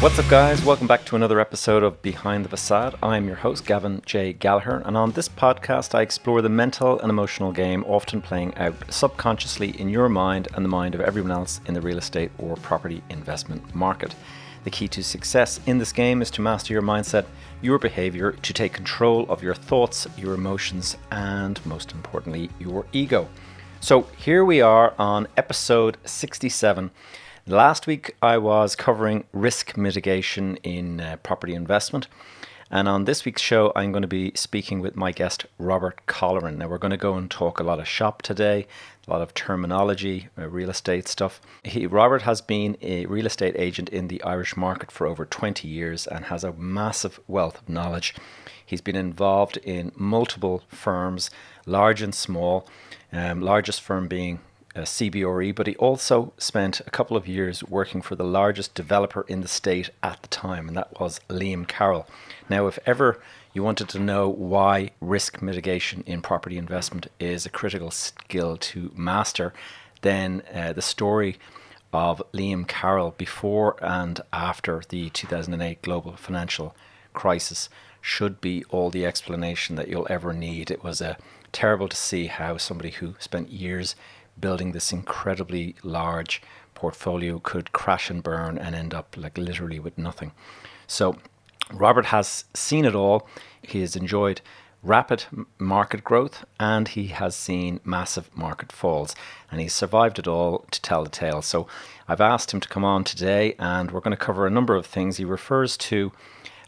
What's up guys, welcome back to another episode of Behind the Facade. I'm your host Gavin J. Gallagher, and on this podcast I explore the mental and emotional game often playing out subconsciously in your mind and the mind of everyone else in the real estate or property investment market. The key to success in this game is to master your mindset, your behavior, to take control of your thoughts, your emotions, and most importantly, your ego. So here we are on episode 67. Last week, I was covering risk mitigation in property investment. And on this week's show, I'm going to be speaking with my guest, Robert Colleran. Now, we're going to go and talk a lot of shop today, a lot of terminology, real estate stuff. Robert has been a real estate agent in the Irish market for over 20 years and has a massive wealth of knowledge. He's been involved in multiple firms, large and small, largest firm being CBRE, but he also spent a couple of years working for the largest developer in the state at the time, and that was Liam Carroll. Now, if ever you wanted to know why risk mitigation in property investment is a critical skill to master, then the story of Liam Carroll before and after the 2008 global financial crisis should be all the explanation that you'll ever need. It was terrible to see how somebody who spent years building this incredibly large portfolio could crash and burn and end up like literally with nothing. So Robert has seen it all. He has enjoyed rapid market growth and he has seen massive market falls, and he's survived it all to tell the tale. So I've asked him to come on today and we're going to cover a number of things. He refers to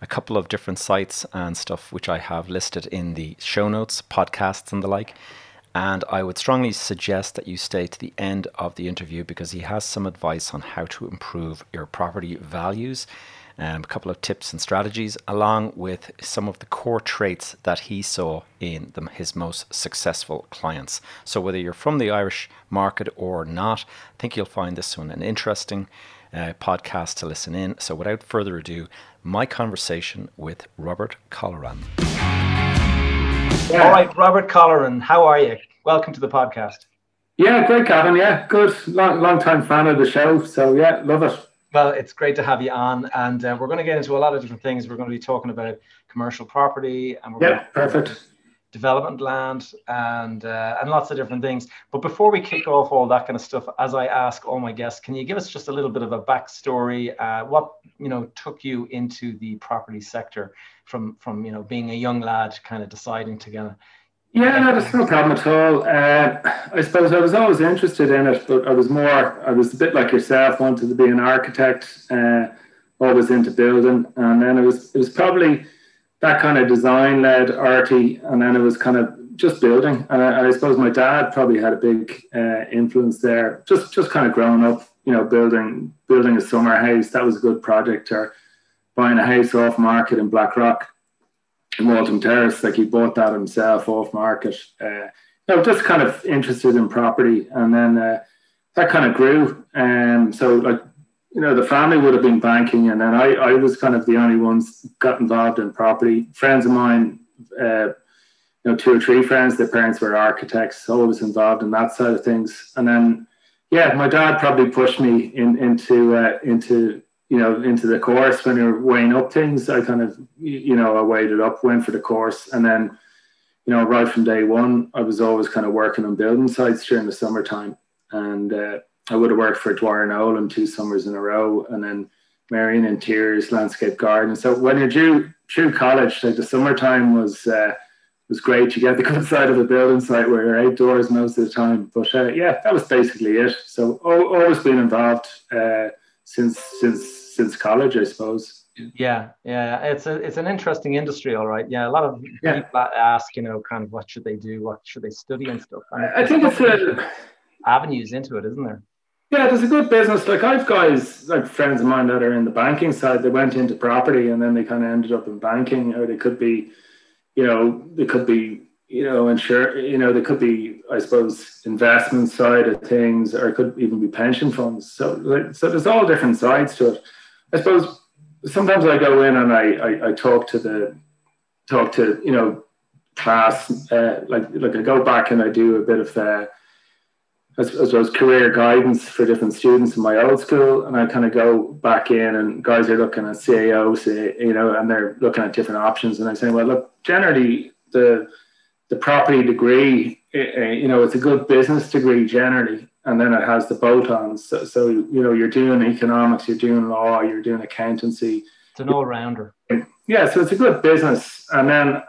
a couple of different sites and stuff which I have listed in the show notes, podcasts and the like. And I would strongly suggest that you stay to the end of the interview because he has some advice on how to improve your property values, a couple of tips and strategies, along with some of the core traits that he saw in his most successful clients. So whether you're from the Irish market or not, I think you'll find this one an interesting podcast to listen in. So without further ado, my conversation with Robert Colleran. Yeah. All right, Robert Colleran, how are you? Welcome to the podcast. Yeah, great, Gavin. Yeah, good. Long-time fan of the show. So, yeah, love it. Well, it's great to have you on. And we're going to get into a lot of different things. We're going to be talking about commercial property. And we're perfect. Development land and lots of different things. But before we kick off all that kind of stuff, as I ask all my guests, can you give us just a little bit of a backstory? What took you into the property sector from being a young lad, kind of deciding to kind of? Yeah, no, that's no problem at all. I suppose I was always interested in it, but I was a bit like yourself, wanted to be an architect, always into building, and then it was probably that kind of design-led, arty, and then it was kind of just building. And I suppose my dad probably had a big influence there. Just kind of growing up, building a summer house. That was a good project. Or buying a house off-market in Blackrock, in Waltham Terrace. Like, he bought that himself off-market. Just kind of interested in property. And then that kind of grew. And so, like, the family would have been banking, and then I was kind of the only ones got involved in property. Friends of mine, two or three friends, their parents were architects, so I was involved in that side of things. And then, yeah, my dad probably pushed me into the course when you're weighing up things. I kind of, I weighed it up, went for the course, and then, right from day one, I was always kind of working on building sites during the summertime, and I would have worked for Dwyer Nolan 2 summers in a row, and then Marion Interiors Landscape Gardening. So when you're through college, like, the summertime was great. You get the good side of the building site where you're outdoors most of the time. But yeah, that was basically it. So always been involved since college, I suppose. Yeah. It's an interesting industry, all right. Yeah, a lot of people ask, kind of what should they do, what should they study and stuff. And I think it's avenues into it, isn't there? Yeah, there's a good business. Like, I've guys, like friends of mine that are in the banking side, they went into property and then they kind of ended up in banking, or they could be insure, they could be, I suppose, investment side of things, or it could even be pension funds. So there's all different sides to it. I suppose sometimes I go in and I talk to class, like I go back and I do a bit of as well as career guidance for different students in my old school, and I kind of go back in and guys are looking at CAOs, you know, and they're looking at different options, and I'm saying, well, look, generally the property degree, you know, it's a good business degree generally, and then it has the bolt-ons. So you know, you're doing economics, you're doing law, you're doing accountancy. It's an all-rounder. Yeah, so it's a good business, and then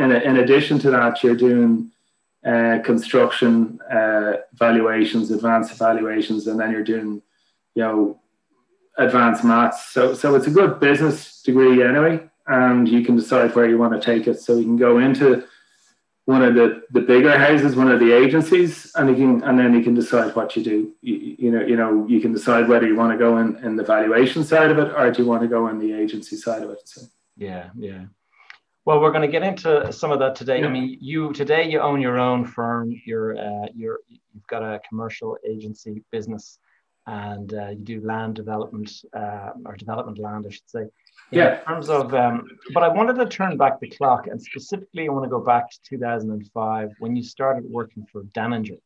in addition to that, you're doing construction valuations, advanced evaluations, and then you're doing, you know, advanced maths. So it's a good business degree anyway, and you can decide where you want to take it. So you can go into one of the bigger houses, one of the agencies, and then you can decide what you do. You know, you can decide whether you want to go in the valuation side of it, or do you want to go in the agency side of it. So. Yeah. Well, we're going to get into some of that today. Yeah. I mean, today you own your own firm. You've got a commercial agency business, and you do land development or development land, I should say. In terms of, but I wanted to turn back the clock, and specifically, I want to go back to 2005 when you started working for Daninger,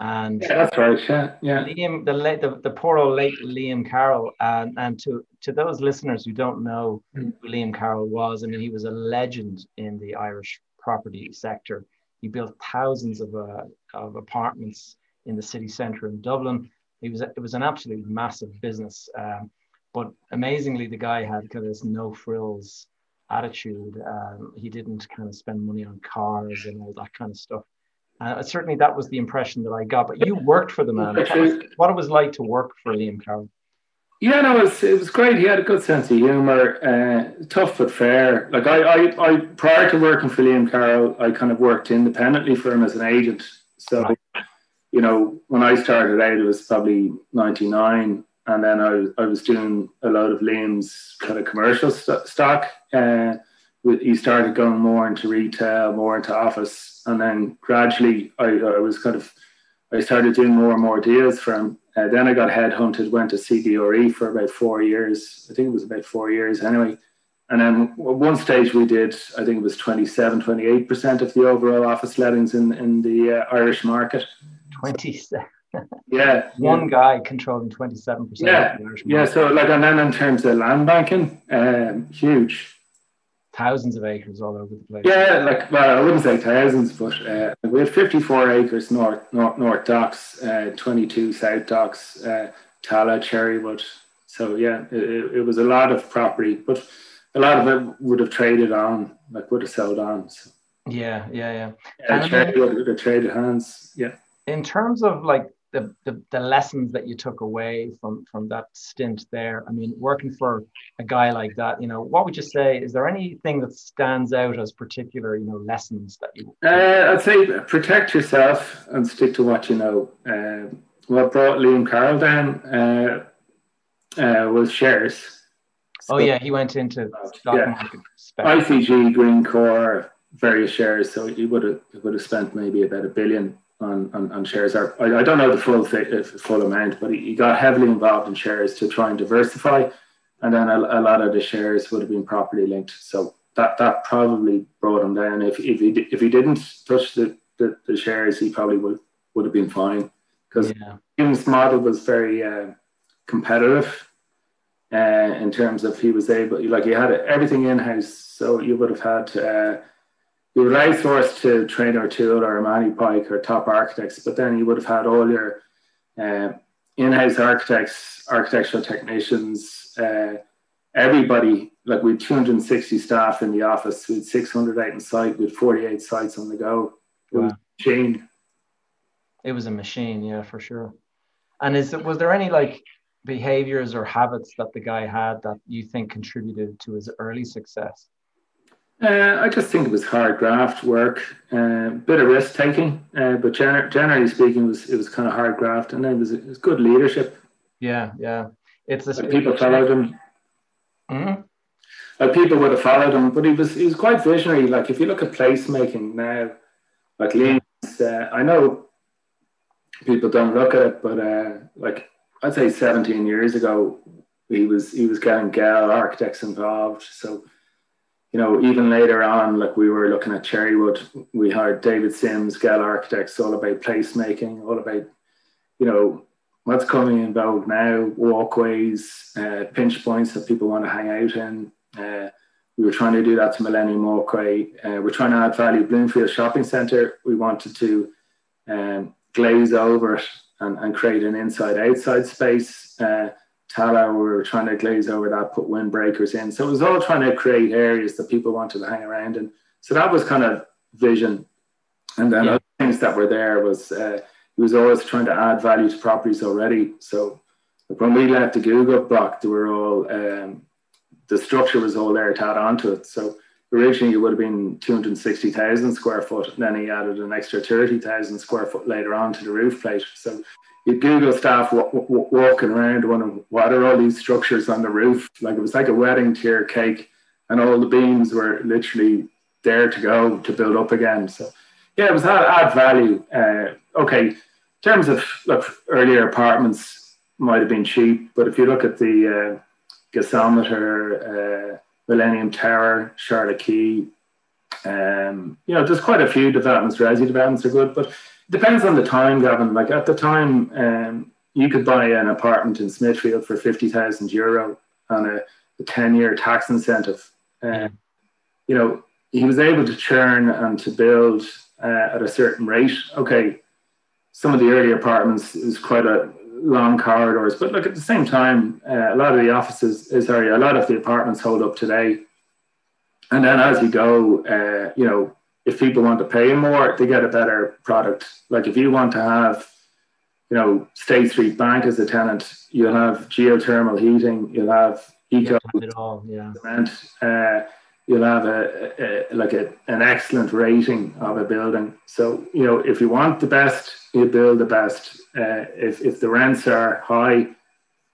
and that's right. Yeah. Liam, the poor old late Liam Carroll, and to those listeners who don't know who Liam Carroll was, I mean, he was a legend in the Irish property sector. He built thousands of apartments in the city centre in Dublin. It was an absolutely massive business. But amazingly, the guy had kind of this no-frills attitude. He didn't kind of spend money on cars and all that kind of stuff. Certainly, that was the impression that I got. But you worked for the man. What it was like to work for Liam Carroll? Yeah, no, it was great. He had a good sense of humour, tough but fair. Like I prior to working for Liam Carroll, I kind of worked independently for him as an agent. So, right. You know, when I started out, it was probably 99. And then I was doing a lot of Liam's kind of commercial stock. He started going more into retail, more into office. And then gradually I started doing more and more deals for him. Then I got headhunted, went to CBRE for about 4 years. I think it was about 4 years anyway. And then at one stage we did, I think it was 27, 28% of the overall office lettings in the Irish market. 27. Yeah, one guy controlling 27%. Yeah. So, like, and then in terms of land banking, huge, thousands of acres all over the place. Yeah, like, well, I wouldn't say thousands, but we had 54 acres north docks, 22 south docks, Tala, Cherrywood. So yeah, it was a lot of property, but a lot of it would have traded on, like would have sold on. So. Yeah. Cherrywood would have traded hands. Yeah. In terms of like the lessons that you took away from that stint there, I mean, working for a guy like that, you know, what would you say? Is there anything that stands out as particular, you know, lessons that you? I'd say protect yourself and stick to what you know. What brought Liam Carroll down was shares. So, he went into stock market. ICG, Greencore, various shares. So he would have spent maybe about $1 billion. On shares. I don't know the full amount, but he got heavily involved in shares to try and diversify, and then a lot of the shares would have been property linked. So that probably brought him down. If he didn't touch the shares, he probably would have been fine, because his model was very competitive in terms of he was able, like, he had everything in house. So you would have had. You would outsource to Traynor Toole or Armani Pike or Top Architects, but then you would have had all your in-house architects, architectural technicians, everybody. Like, we had 260 staff in the office, we had 600 out in site, we had 48 sites on the go. It was a machine. It was a machine, yeah, for sure. And was there any like behaviors or habits that the guy had that you think contributed to his early success? I just think it was hard graft work, a bit of risk taking, but generally speaking, it was kind of hard graft, and then it was good leadership. Yeah. It's like people followed him. Mm-hmm. Like, people would have followed him, but he was quite visionary. Like, if you look at placemaking now, like Liam's, I know people don't look at it, but like I'd say 17 years ago, he was getting Gehl Architects involved, so. You know, even later on, like, we were looking at Cherrywood, we hired David Sims, Gehl Architects, all about placemaking, all about you know, what's coming in vogue now, walkways, pinch points that people want to hang out in. We were trying to do that to Millennium Walkway. We're trying to add value. Bloomfield Shopping Centre, we wanted to glaze over it and create an inside-outside space. Tala, we were trying to glaze over that, put windbreakers in. So it was all trying to create areas that people wanted to hang around in. So that was kind of vision. And then other things that were there was... he was always trying to add value to properties already. So when we left the Google block, they were all, the structure was all there to add on to it. So originally it would have been 260,000 square foot. And then he added an extra 30,000 square foot later on to the roof plate. So you Google staff walking around wondering, what are all these structures on the roof? Like, it was like a wedding tier cake, and all the beams were literally there to go to build up again. So yeah, it was add value. Okay, in terms of, look, earlier apartments might have been cheap, but if you look at the Gasometer, Millennium Tower, Charlotte Quay, you know, there's quite a few developments. Resi developments are good, but it depends on the time, Gavin. Like, at the time, you could buy an apartment in Smithfield for €50,000 on a 10-year tax incentive. You know, he was able to churn and to build at a certain rate. Okay, some of the early apartments is quite a long corridors, but look, at the same time, a lot of the offices, sorry, a lot of the apartments hold up today. And then as you go, you know, if people want to pay more, they get a better product. Like, if you want to have, you know, State Street Bank as a tenant, you'll have geothermal heating, you'll have eco, you'll have an excellent rating of a building. So, you know, if you want the best, you build the best. If the rents are high,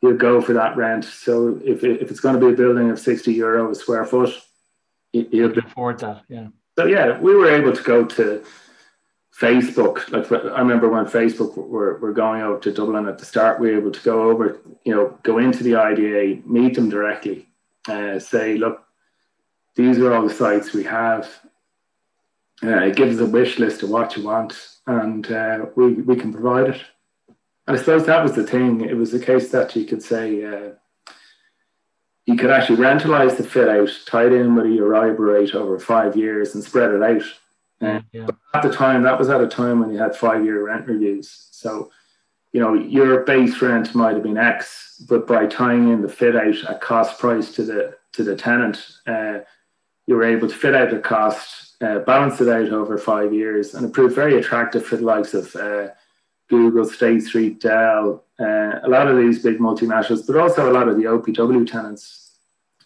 you'll go for that rent. So if it's going to be a building of €60 a square foot, you'll be afford that. Yeah. So yeah, we were able to go to Facebook. Like, I remember when Facebook were going out to Dublin at the start, we were able to go over, you know, go into the IDA, meet them directly, say, look, these are all the sites we have. It gives a wish list of what you want, and we can provide it. And I suppose that was the thing. It was a case that you could say, you could actually rentalise the fit out, tie it in with your EURIBOR rate over 5 years and spread it out. But at the time, that was at a time when you had 5-year rent reviews. So, you know, your base rent might have been X, but by tying in the fit out at cost price to the tenant, you were able to fit out the cost, balance it out over 5 years, and it proved very attractive for the likes of Google, State Street, Dell, a lot of these big multinationals, but also a lot of the OPW tenants.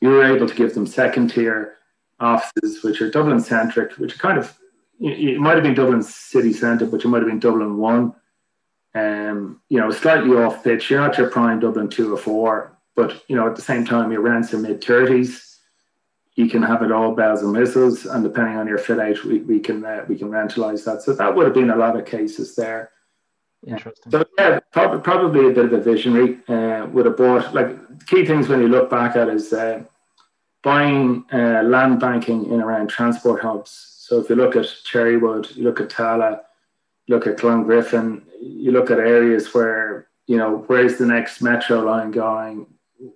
You were able to give them second-tier offices, which are Dublin-centric, which kind of, it might have been Dublin city centre, but you might have been Dublin 1. You know, slightly off-pitch. You're not your prime Dublin 2 or 4, but, you know, at the same time, your rents are mid-30s. You can have it all bells and whistles, and depending on your fit out, we can rentalise that. So that would have been a lot of cases there. Interesting. So yeah, probably a bit of a visionary would have bought. Like, key things when you look back at is buying land banking in around transport hubs. So if you look at Cherrywood, you look at Tala, look at Clongriffin, you look at areas where, you know, where's the next metro line going?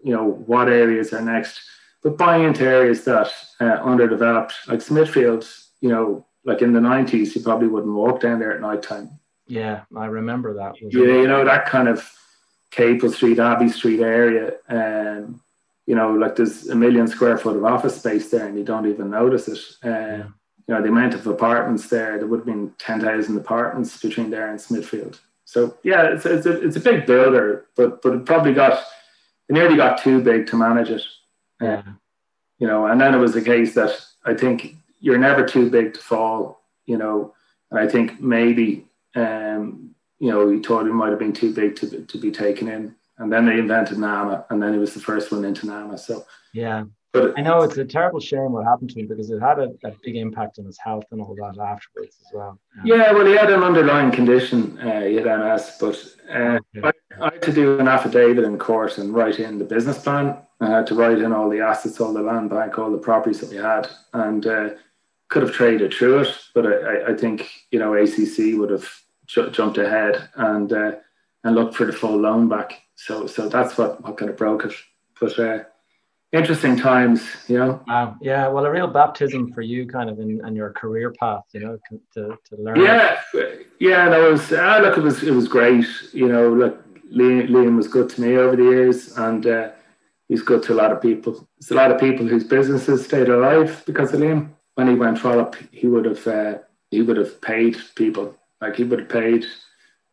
You know, what areas are next? But buying into areas that are underdeveloped, like Smithfield, you know, like in the 90s, you probably wouldn't walk down there at night time. Yeah, I remember that. You know, that kind of Capel Street, Abbey Street area. You know, like, there's a 1 million square foot of office space there and you don't even notice it. You know, the amount of apartments there would have been 10,000 apartments between there and Smithfield. So, yeah, it's a big builder, but it nearly got too big to manage it. Yeah, you know, and then it was a case that I think you're never too big to fall, you know, and I think maybe, you know, he thought it might have been too big to be taken in, and then they invented NAMA, and then he was the first one into NAMA. So yeah, but I know it's a terrible shame what happened to him, because it had a big impact on his health and all that afterwards as well. Yeah, well, he had an underlying condition, he had MS, but I had to do an affidavit in court and write in the business plan. I had to write in all the assets, all the land bank, all the properties that we had, and could have traded through it. But I think, you know, ACC would have jumped ahead and and look for the full loan back. So that's what kind of broke it. But interesting times, you know. Wow. Yeah, well, a real baptism for you kind of in your career path, you know, to learn. Yeah, yeah, no, it was great, you know, like Liam was good to me over the years, and he's good to a lot of people. There's a lot of people whose businesses stayed alive because of Liam. When he went Trollope, he would have paid people. Like, he would have paid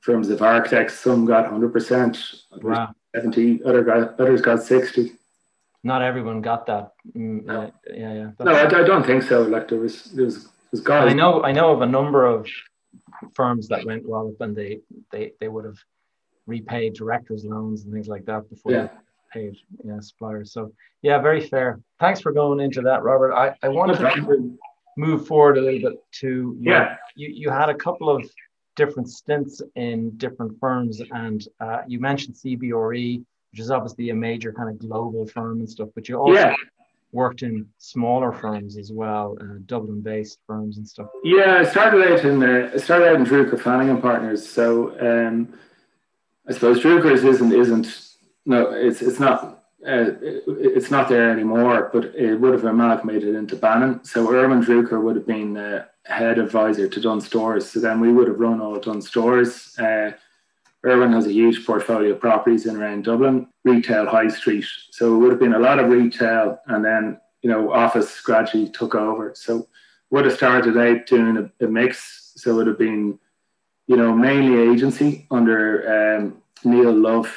firms of architects. Some got 100%, wow. 70, others got 60. Not everyone got that. No. Yeah. That's... No, I don't think so. Like, there was guys. I know of a number of firms that went Trollope, and they would have repaid directors' loans and things like that before. Yeah. Paid, yeah, suppliers. So yeah, very fair. Thanks for going into that, Robert. I wanted to move forward a little bit to, yeah, you had a couple of different stints in different firms, and you mentioned CBRE, which is obviously a major kind of global firm and stuff, but you also, yeah, worked in smaller firms as well, Dublin-based firms and stuff. Yeah, I started out in Drucker Flanagan Partners. So I suppose Drucker's isn't. No, it's not there anymore, but it would have amalgamated into Bannon. So Erwin Drucker would have been head advisor to Dunn Stores. So then we would have run all Dunn Stores. Erwin has a huge portfolio of properties in around Dublin, retail, high street. So it would have been a lot of retail, and then, you know, office gradually took over. So would have started out doing a mix. So it would have been, you know, mainly agency under Neil Love.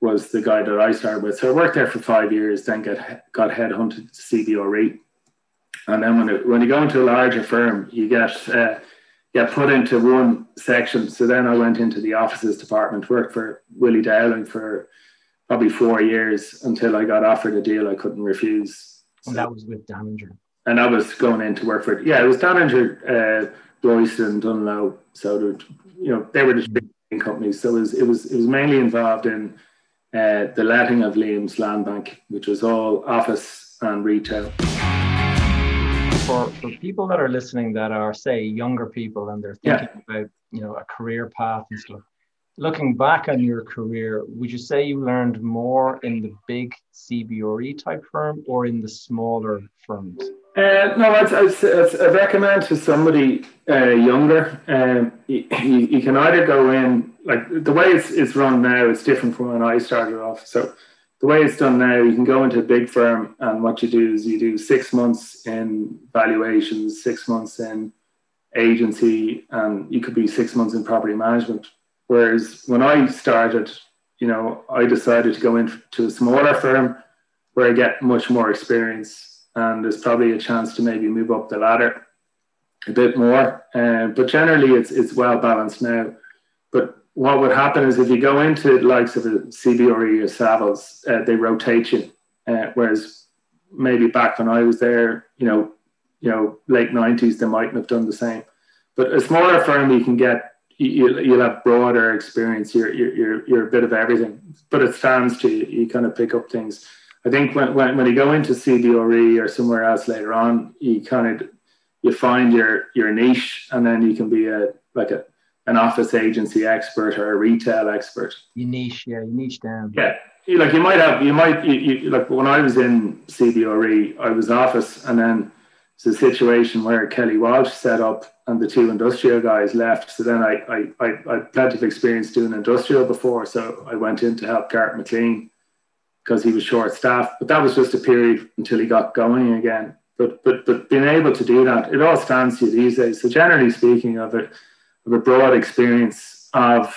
Was the guy that I started with. So I worked there for 5 years, then got headhunted to CBRE. And then when you go into a larger firm, you get put into one section. So then I went into the offices department, worked for Willie Dowling for probably 4 years until I got offered a deal I couldn't refuse. So, and that was with Daninger. And I was going in to work for it. Yeah, it was Daninger, Royston, Dunlow. So, you know, they were just companies. So it was mainly involved in the letting of Liam's land bank, which was all office and retail. For people that are listening that are, say, younger people, and they're thinking, yeah, about, you know, a career path and stuff, looking back on your career, would you say you learned more in the big CBRE type firm or in the smaller firms? No, I recommend to somebody younger, you can either go in, like the way it's run now, it's different from when I started off. So the way it's done now, you can go into a big firm, and what you do is you do 6 months in valuations, 6 months in agency, and you could be 6 months in property management. Whereas when I started, you know, I decided to go into a smaller firm where I get much more experience. And there's probably a chance to maybe move up the ladder a bit more. But generally, it's well balanced now. But what would happen is if you go into the likes of a CBRE or Savills, they rotate you. Whereas maybe back when I was there, you know, late 90s, they mightn't have done the same. But a smaller firm, you can get, you'll have broader experience. You're a bit of everything. But it stands to you. You kind of pick up things. I think when you go into CBRE or somewhere else later on, you kind of, you find your niche, and then you can be an office agency expert or a retail expert. You niche down. Yeah, like you might, like when I was in CBRE, I was office, and then it's a situation where Kelly Walsh set up, and the two industrial guys left. So then I had plenty of experience doing industrial before, so I went in to help Garrett McLean, because he was short-staffed, but that was just a period until he got going again. But being able to do that, it all stands to you these days. So generally speaking, of a broad experience of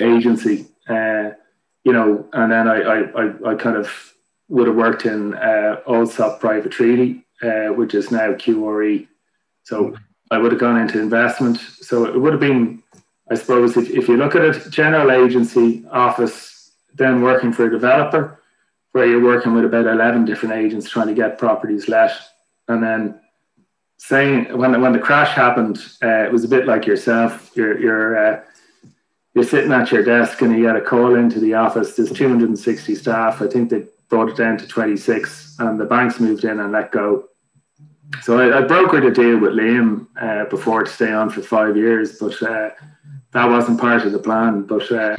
agency, you know, and then I kind of would have worked in Allsop Private Treaty, which is now QRE. So I would have gone into investment. So it would have been, I suppose, if you look at it, general agency, office, then working for a developer, where you're working with about 11 different agents trying to get properties let. And then saying when the crash happened, it was a bit like yourself. You're sitting at your desk, and you get a call into the office. There's 260 staff. I think they brought it down to 26, and the banks moved in and let go. So I brokered a deal with Liam before to stay on for 5 years, but that wasn't part of the plan, but the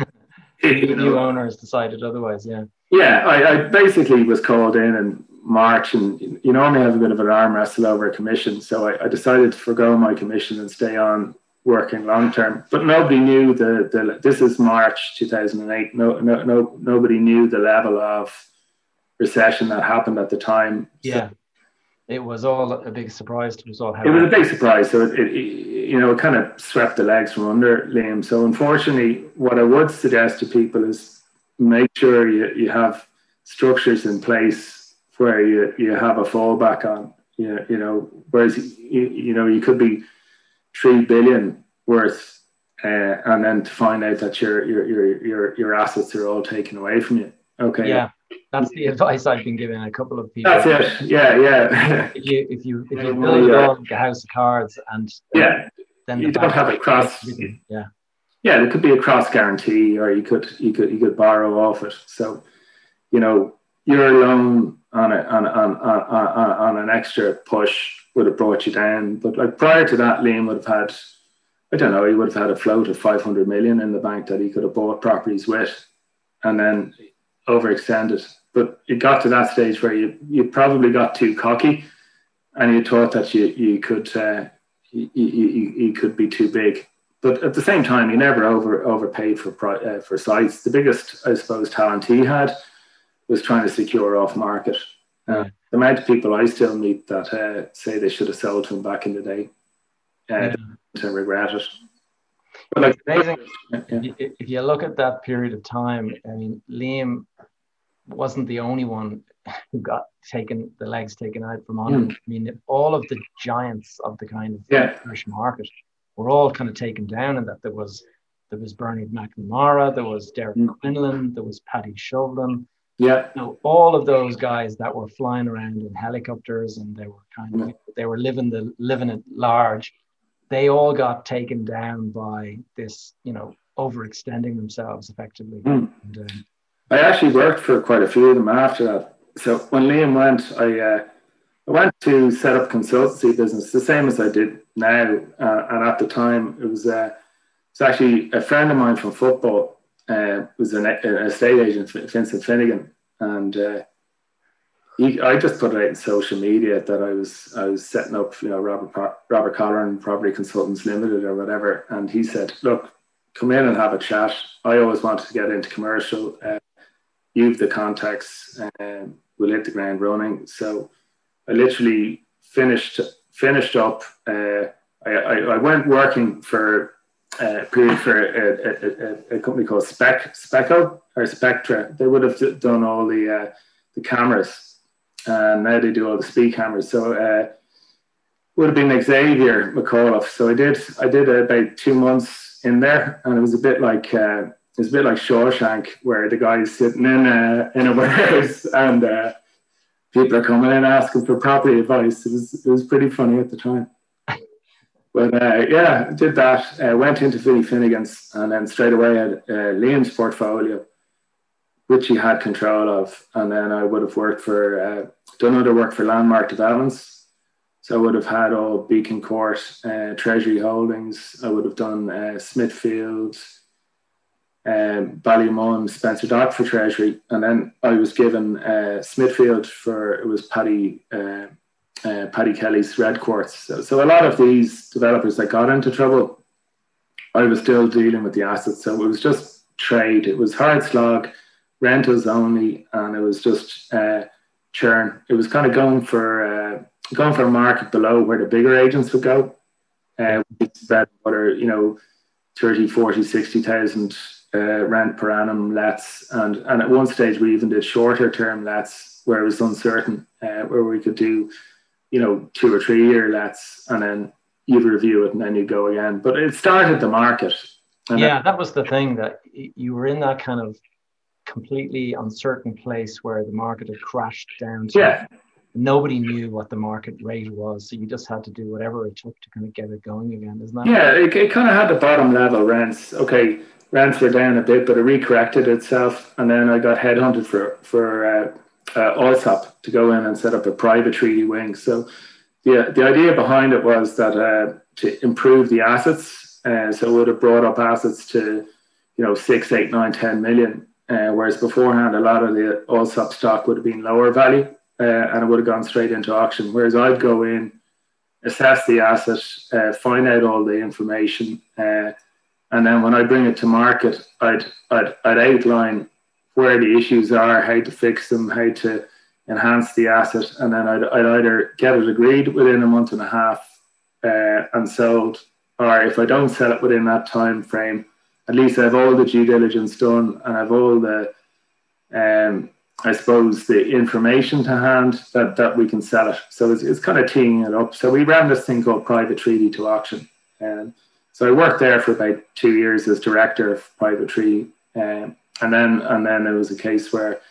new owners decided otherwise. I basically was called in March, and you normally have a bit of an arm wrestle over a commission, so I decided to forgo my commission and stay on working long term. But nobody knew the this is March 2008. Nobody knew the level of recession that happened at the time. Yeah. So, it was all a big surprise to us all. It was a big surprise. So it kind of swept the legs from under Liam. So unfortunately, what I would suggest to people is make sure you have structures in place where you have a fallback on. Whereas you could be $3 billion worth, and then to find out that your assets are all taken away from you. Okay. Yeah. That's the advice I've been giving a couple of people. That's it. Yeah. If you build a house of cards and then you don't have a cross. Yeah, there could be a cross guarantee, or you could borrow off it. So, your loan on an extra push would have brought you down. But like prior to that, Liam would have had, he would have had a float of 500 million in the bank that he could have bought properties with, and then overextended. But it got to that stage where you probably got too cocky, and you thought that you could be too big. But at the same time, you never overpaid for sites. The biggest, I suppose, talent he had was trying to secure off market. The amount of people I still meet that say they should have sold to him back in the day to regret it. It's amazing. If you look at that period of time, I mean, Liam wasn't the only one who got the legs taken out from under him. I mean, all of the giants of the kind of Irish market were all kind of taken down, and that there was Bernard McNamara, there was Derek Quinlan, there was Paddy Shovlin. Yeah. So all of those guys that were flying around in helicopters, and they were kind of living it large. They all got taken down by this, overextending themselves effectively. And, I actually worked for quite a few of them after that. So when Liam went, I went to set up consultancy business, the same as I did now. And at the time, it was actually a friend of mine from football, was an estate agent, Vincent Finnegan, and I just put it out in social media that I was setting up, Robert Colleran Property Consultants Limited or whatever, and he said, "Look, come in and have a chat. I always wanted to get into commercial. You've the contacts. We'll hit the ground running." So I literally finished up. I went working for a period for a company called Speco or Spectra. They would have done all the cameras. And now they do all the speed cameras. So would have been Xavier McAuliffe. So I did about 2 months in there, and it was a bit like Shawshank, where the guy's sitting in a warehouse, and people are coming in asking for property advice. It was pretty funny at the time. But did that. Went into Vinnie Finnegan's, and then straight away had Liam's portfolio, which he had control of. And then I would have worked for, done other work for Landmark Developments. So I would have had all Beacon Court, Treasury Holdings. I would have done Smithfield, Ballymun, Spencer Dock for Treasury. And then I was given Smithfield for, it was Paddy Kelly's Red Quartz. So a lot of these developers that got into trouble, I was still dealing with the assets. So it was just trade. It was hard slog. Rentals only, and it was just churn. It was kind of going for a market below where the bigger agents would go. Whether 30, 40, 60,000 rent per annum lets, and at one stage we even did shorter term lets where it was uncertain, where we could do 2 or 3 year lets, and then you'd review it and then you'd go again. But it started the market. That was the thing, that you were in that kind of completely uncertain place where the market had crashed down to. Nobody knew what the market rate was, so you just had to do whatever it took to kind of get it going again, isn't that? It kind of had the bottom level rents. Okay, rents were down a bit, but it recorrected itself, and then I got headhunted for Allsop to go in and set up a private treaty wing. So the idea behind it was that to improve the assets, So it would have brought up assets to, 6, 8, 9, 10 million. Whereas beforehand, a lot of the Allsop stock would have been lower value and it would have gone straight into auction. Whereas I'd go in, assess the asset, find out all the information, and then when I bring it to market, I'd outline where the issues are, how to fix them, how to enhance the asset, and then I'd either get it agreed within a month and a half and sold, or if I don't sell it within that time frame, at least I have all the due diligence done and I have all the, the information to hand that we can sell it. So it's kind of teeing it up. So we ran this thing called Private Treaty to Auction. So I worked there for about 2 years as director of Private Treaty. And then it was a case where,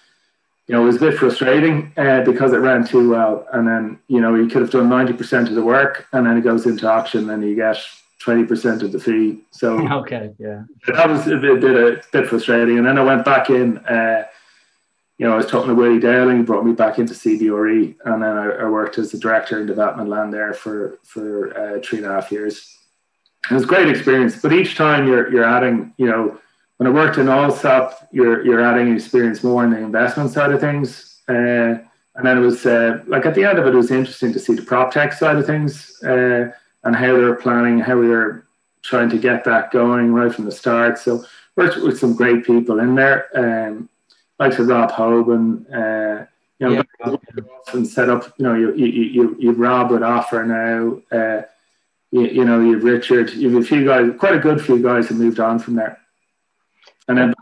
it was a bit frustrating because it ran too well. And then, you could have done 90% of the work and then it goes into auction and you get 20% of the fee. So okay, yeah, that was a bit frustrating. And then I went back in, I was talking to Willie Dowling, brought me back into CBRE, and then I worked as the director in development land there for 3.5 years. It was a great experience, but each time you're adding, when I worked in Allsop, you're adding experience more on the investment side of things. And then it was at the end of it, it was interesting to see the prop tech side of things and how they're planning, how we were trying to get that going right from the start. So worked with some great people in there, like Rob Hoban, and set up. You've Rob with Offer now. You've Richard. You've a few guys, quite a good few guys, who moved on from there. And then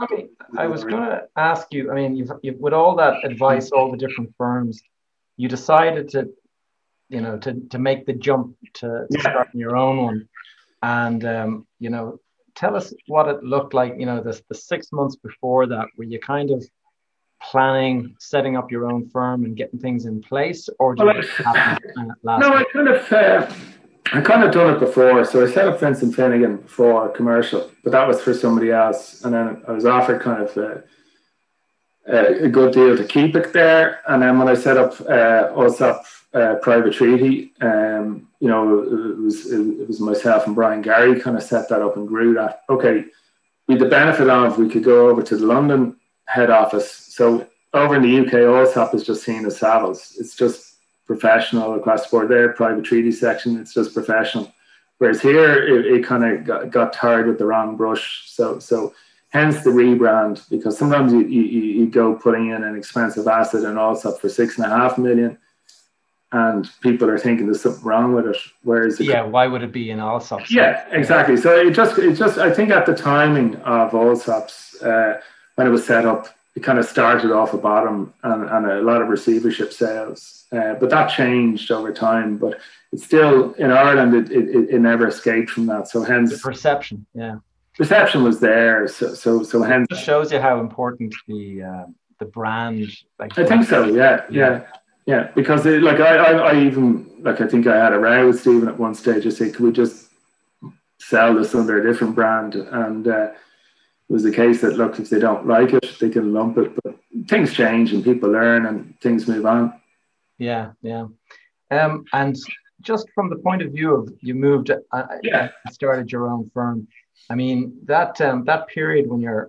I was going to ask you. I mean, you've with all that advice, all the different firms, you decided to, to make the jump to start your own one. And, tell us what it looked like, the 6 months before that. Were you kind of planning, setting up your own firm and getting things in place? Or did it happen last No, week? I kind of done it before. So I set up Vincent Finnegan before commercial, but that was for somebody else. And then I was offered kind of a good deal to keep it there. And then when I set up Allsop Private Treaty, it was myself and Brian Gary kind of set that up and grew that. Okay, with the benefit of, we could go over to the London head office. So over in the UK, Allsop is just seen as Savills. It's just professional across the board there, Private Treaty section, it's just professional. Whereas here, it kind of got tarred with the wrong brush. So hence the rebrand, because sometimes you go putting in an expensive asset in Allsop for 6.5 million. And people are thinking there's something wrong with it. Whereas why would it be in Allsop's? Yeah, exactly. So it just I think at the timing of Allsop's when it was set up, it kind of started off the bottom and a lot of receivership sales. But that changed over time. But it's still in Ireland, it never escaped from that. So hence the perception. Yeah, perception was there. So hence it shows you how important the brand. I think so. Yeah. Yeah, because I think I had a row with Stephen at one stage. I said, could we just sell this under a different brand? And it was the case that, look, if they don't like it, they can lump it. But things change and people learn and things move on. Yeah. And just from the point of view of you moved, started your own firm. I mean, that period when you're,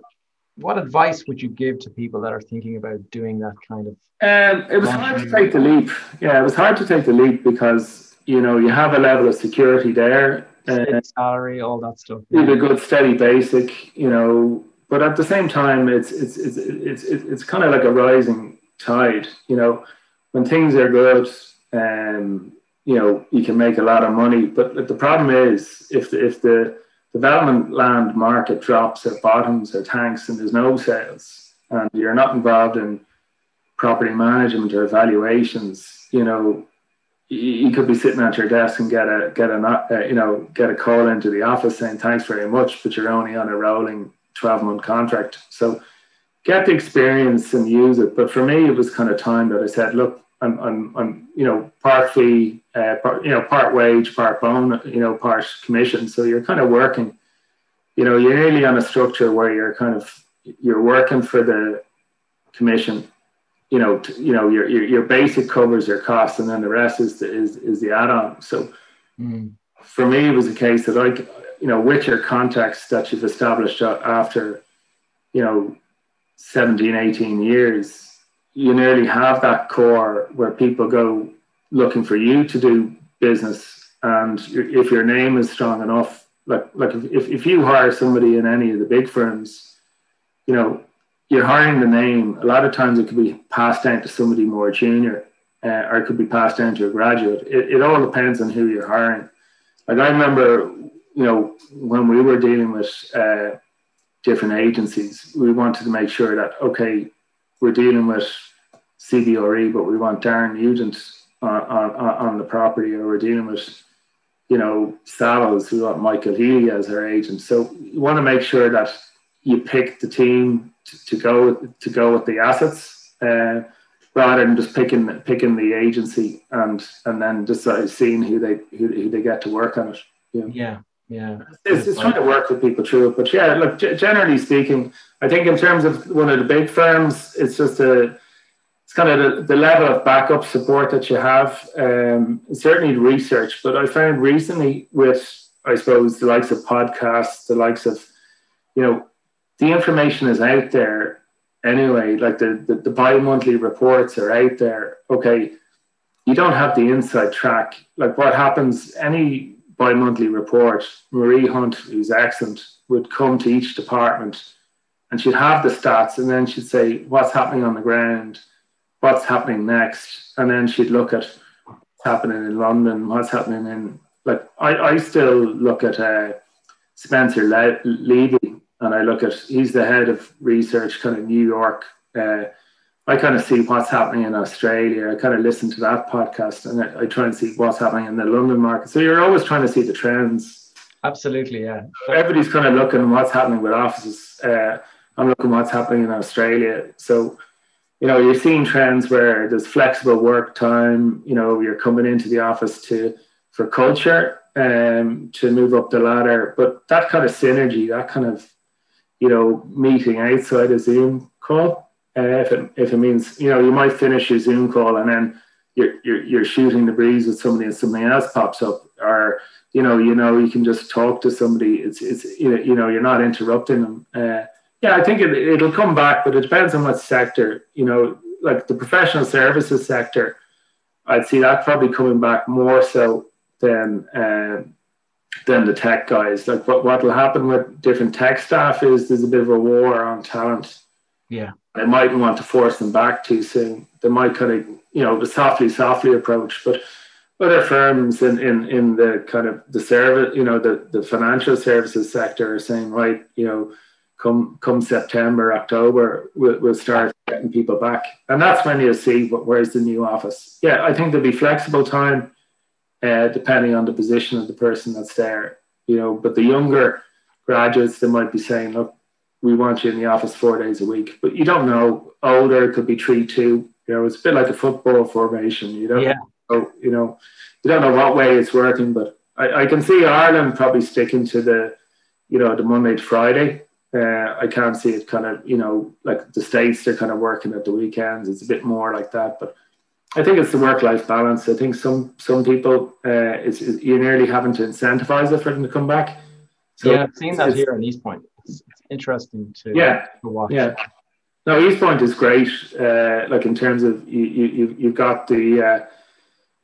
what advice would you give to people that are thinking about doing that kind of? It was hard to take the leap. Yeah, it was hard to take the leap because, you have a level of security there. Salary, all that stuff. You have a good steady basic, but at the same time, it's kind of like a rising tide. When things are good, you can make a lot of money. But the problem is if the development land market drops or bottoms or tanks and there's no sales and you're not involved in property management or valuations, you could be sitting at your desk and get a call into the office saying thanks very much, but you're only on a rolling 12-month contract. So get the experience and use it. But for me, it was kind of time that I said, look, I'm part fee, part wage, part bone, part commission. So you're kind of working, you're really on a structure where you're working for the commission, your basic covers your costs, and then the rest is the add-on. So for me, it was a case that with your contacts that you've established after, 17, 18 years, you nearly have that core where people go looking for you to do business. And if your name is strong enough, like if you hire somebody in any of the big firms, you're hiring the name. A lot of times it could be passed down to somebody more junior, or it could be passed down to a graduate. It all depends on who you're hiring. Like I remember, when we were dealing with different agencies, we wanted to make sure that, okay, we're dealing with CBRE, but we want Darren Nugent on the property, or we're dealing with, Savills, we want Michael Healy as our agent. So you want to make sure that you pick the team to go with the assets, rather than just picking the agency and then decide, seeing who they get to work on it. Yeah. It's trying to work with people through it, but yeah, look, generally speaking, I think in terms of one of the big firms, it's just it's kind of the level of backup support that you have. Certainly research, but I found recently with, I suppose, the likes of podcasts, the likes of, the information is out there anyway, like the bi-monthly reports are out there. Okay, you don't have the inside track. Like what happens, any bi-monthly report, Marie Hunt, who's excellent, would come to each department and she'd have the stats, and then she'd say, what's happening on the ground? What's happening next? And then she'd look at what's happening in London, what's happening in, I still look at Spencer Levy, and I look at, he's the head of research, kind of New York. I kind of see what's happening in Australia. I kind of listen to that podcast, and I try and see what's happening in the London market. So you're always trying to see the trends. Absolutely, yeah. Everybody's kind of looking at what's happening with offices. I'm looking at what's happening in Australia. So, you're seeing trends where there's flexible work time. You're coming into the office for culture, to move up the ladder. But that kind of synergy, that kind of, meeting outside a Zoom call, if it means, you might finish your Zoom call and then you're shooting the breeze with somebody and something else pops up, or you can just talk to somebody. It's you're not interrupting them. I think it'll come back, but it depends on what sector. Like the professional services sector, I'd see that probably coming back more so than the tech guys. Like what will happen with different tech staff is there's a bit of a war on talent. Yeah, they mightn't want to force them back too soon. They might kind of the softly approach. But other firms in the kind of the service, the financial services sector are saying, right, come September, October, we'll start getting people back, and that's when you'll see where's the new office. Yeah, I think there'll be flexible time. Depending on the position of the person that's there, but the younger graduates, they might be saying, look, we want you in the office 4 days a week, but you don't know. Older, it could be 3-2, it's a bit like a football formation. You don't know what way it's working, but I can see Ireland probably sticking to the, the Monday to Friday. I can't see it kind of, like the States, they're kind of working at the weekends. It's a bit more like that, but I think it's the work-life balance. I think some people, you're nearly having to incentivize it for them to come back. So yeah, I've seen that here in East Point. It's interesting to watch. Yeah, no, East Point is great. Like in terms of you've got the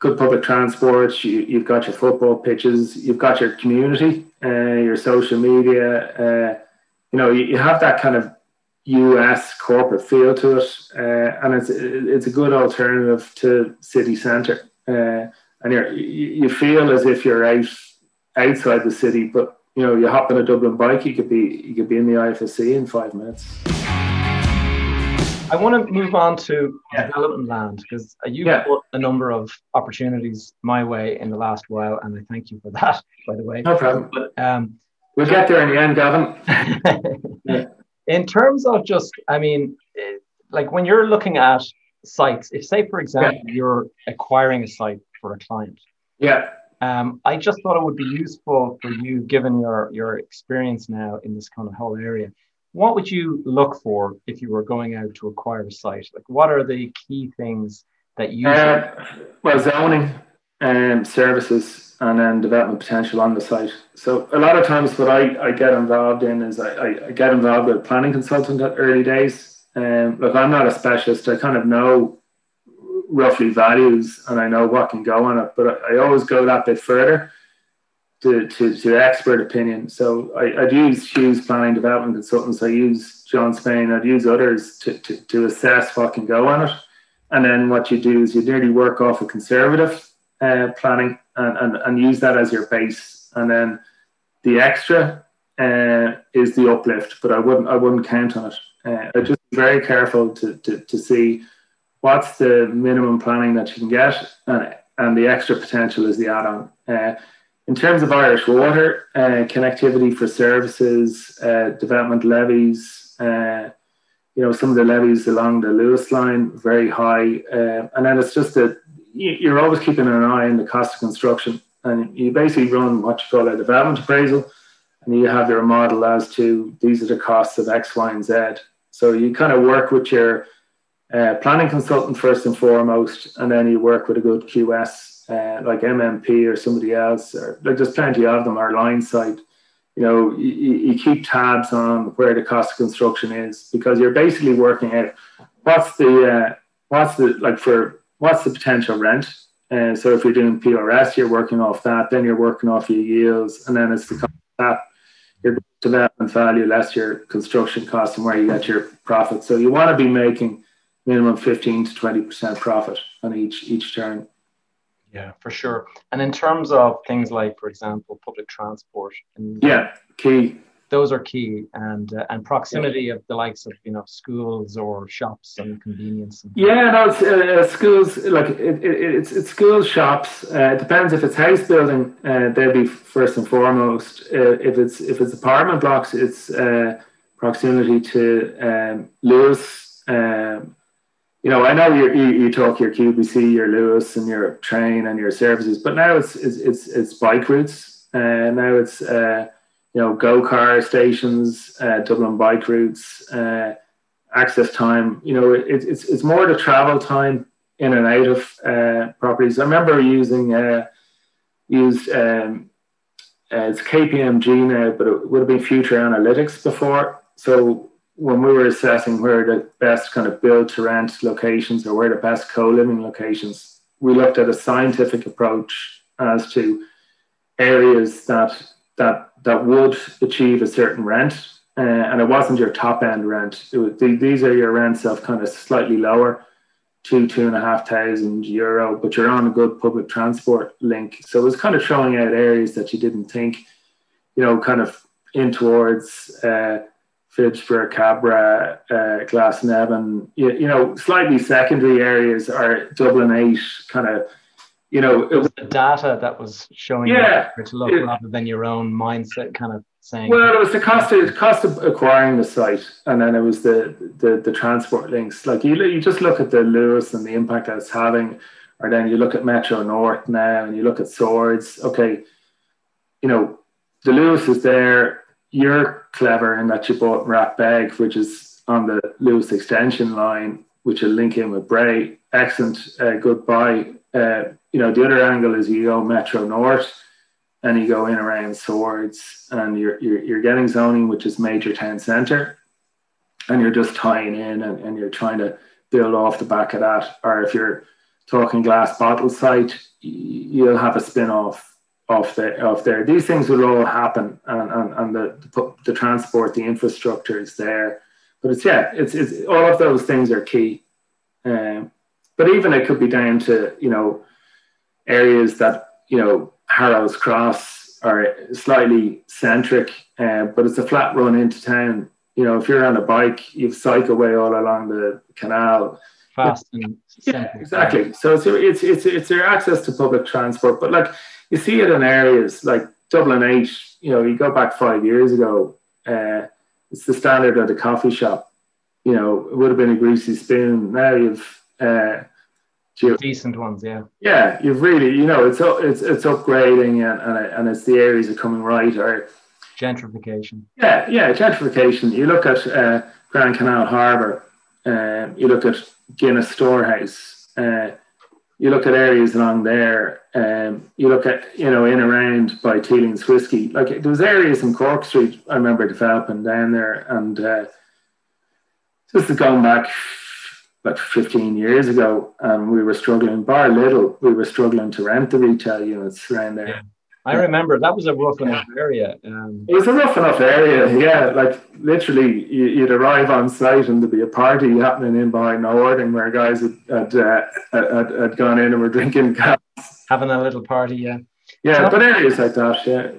good public transport. You've got your football pitches. You've got your community. Your social media. You have that kind of US corporate feel to it, and it's a good alternative to city centre, and you feel as if you're outside the city, but you hop on a Dublin bike, you could be in the IFSC in 5 minutes. I want to move on to development land, because you've put a number of opportunities my way in the last while, and I thank you for that, by the way. No problem. But, we'll get there in the end, Gavin. Yeah. In terms of just, like when you're looking at sites, if say, for example, you're acquiring a site for a client. Yeah. I just thought it would be useful for you, given your experience now in this kind of whole area. What would you look for if you were going out to acquire a site? Like what are the key things that you... Well, zoning and services. and then development potential on the site. So a lot of times what I get involved in is I get involved with planning consultant at early days. Look, I'm not a specialist. I kind of know roughly values and I know what can go on it, but I always go that bit further to expert opinion. So I'd use Hughes Planning Development Consultants. I use John Spain. I'd use others to assess what can go on it. And then what you do is you nearly work off a conservative planning and use that as your base. And then the extra is the uplift, but I wouldn't count on it. I'd just be very careful to see what's the minimum planning that you can get, and the extra potential is the add-on. In terms of Irish Water, connectivity for services, development levies, you know, some of the levies along the Lewis line, very high. And then it's just that you're always keeping an eye on the cost of construction, and you basically run what you call a development appraisal, and you have your model as to these are the costs of X, Y, and Z. So you kind of work with your planning consultant first and foremost, and then you work with a good QS like MMP or somebody else, or like there's plenty of them, or line site. You know, you keep tabs on where the cost of construction is, because you're basically working out what's the potential rent. And so if you're doing PRS, you're working off that. Then you're working off your yields, and then it's the cost of that, your development value less your construction cost, and where you get your profit. So you want to be making minimum 15 to 20% profit on each turn. Yeah, for sure. And in terms of things like, for example, public transport. And yeah, key. Those are key, and proximity of the likes of, you know, schools or shops and convenience. And it's schools, like it's schools, shops. It depends if it's house building, they'd be first and foremost. If it's apartment blocks, it's proximity to Lewis. You know, I know you talk your QBC, your Lewis, and your train and your services, but now it's bike routes, and now it's you know, go-kart stations, Dublin bike routes, access time. You know, it's more the travel time in and out of properties. I remember it's KPMG now, but it would have been Future Analytics before. So when we were assessing where the best kind of build to rent locations, or where the best co-living locations, we looked at a scientific approach as to areas that would achieve a certain rent. And it wasn't your top end rent. These are your rents of kind of slightly lower, 2,500 euro, but you're on a good public transport link. So it was kind of showing out areas that you didn't think, you know, kind of in towards, Fitchburg, Cabra, Glasnevin, you know, slightly secondary areas, are Dublin 8, kind of, you know. It was the data that was showing you to look, rather than your own mindset kind of saying. Well, it was the cost of acquiring the site, and then it was the transport links. Like you just look at the Lewis and the impact that it's having, or then you look at Metro North now, and you look at Swords. Okay, you know, the Lewis is there. You're clever in that you bought Ratbeg, which is on the Lewis extension line, which will link in with Bray. Excellent, good buy. You know, the other angle is you go Metro North, and you go in around Swords, and you're getting zoning, which is major town centre, and you're just tying in, and you're trying to build off the back of that. Or if you're talking glass bottle site, you'll have a spin-off off there. These things will all happen, and the transport, the infrastructure is there. But it's all of those things are key. But even it could be down to, you know, areas that, you know, Harrow's Cross are slightly centric, but it's a flat run into town. You know, if you're on a bike, you cycle away all along the canal. Fast and simple. Exactly. So it's their access to public transport, but like. You see it in areas like Dublin 8, you know, you go back 5 years ago, it's the standard of the coffee shop. You know, it would have been a greasy spoon. Now you've decent ones, yeah. Yeah, you've really, you know, it's upgrading, and it's the areas are coming right, or gentrification. Yeah, gentrification. You look at Grand Canal Harbour, you look at Guinness Storehouse, you look at areas along there, you look at, you know, in around by Teeling's Whiskey, like there was areas in Cork Street, I remember developing down there, and this is going back like 15 years ago, and we were struggling, bar little, we were struggling to rent the retail units around there. Yeah. I remember that was a rough enough area. It was a rough enough area, yeah. Like literally, you'd arrive on site and there'd be a party happening in behind the hoarding where guys had gone in and were drinking gas, having a little party, yeah. Yeah, so, but areas like that, yeah.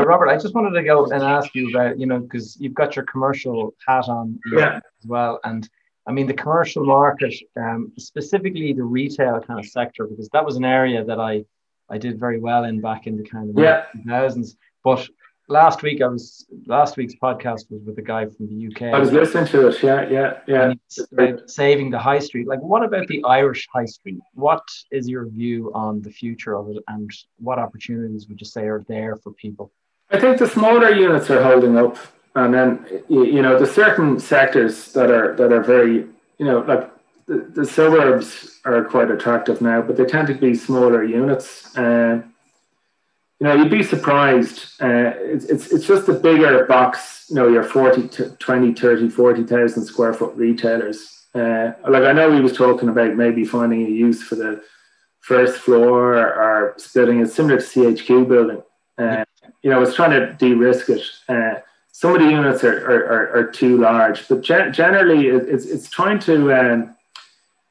Robert, I just wanted to go and ask you about, you know, because you've got your commercial hat on, yeah, as well, and I mean the commercial market, specifically the retail kind of sector, because that was an area that I did very well in back in the kind of 2000s. But last week's podcast was with a guy from the UK. I was listening to it. Yeah. About saving the high street. Like, what about the Irish high street? What is your view on the future of it, and what opportunities would you say are there for people? I think the smaller units are holding up, and then you know, there's certain sectors that are very, you know, like. The suburbs are quite attractive now, but they tend to be smaller units. You know, you'd be surprised. It's just a bigger box, you know, your 40,000 square foot retailers. Like I know he was talking about maybe finding a use for the first floor or splitting it, similar to CHQ building. You know, it's trying to de-risk it. Some of the units are too large, but generally it's trying to...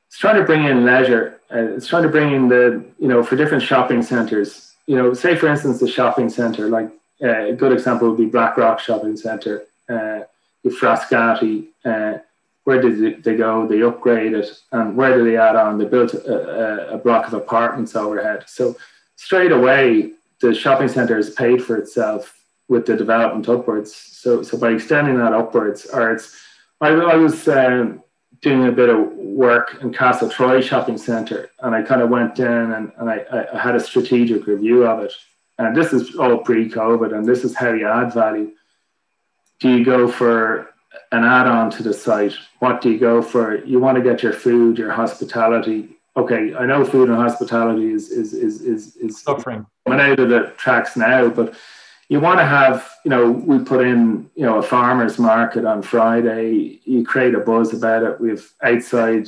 It's trying to bring in leisure. It's trying to bring in the, you know, for different shopping centres. You know, say for instance the shopping centre, like a good example would be Blackrock Shopping Centre, the Frascati. Where did they go? They upgrade it, and where do they add on? They built a block of apartments overhead. So straight away, the shopping centre has paid for itself with the development upwards. So by extending that upwards, or it's, I was. Doing a bit of work in Castle Troy Shopping Centre, and I kind of went down and I had a strategic review of it. And this is all pre-COVID, and this is how you add value. Do you go for an add-on to the site? What do you go for? You want to get your food, your hospitality. Okay, I know food and hospitality is suffering. Coming out of the tracks now, but you want to have, you know, we put in, you know, a farmer's market on Friday. You create a buzz about it. We have outside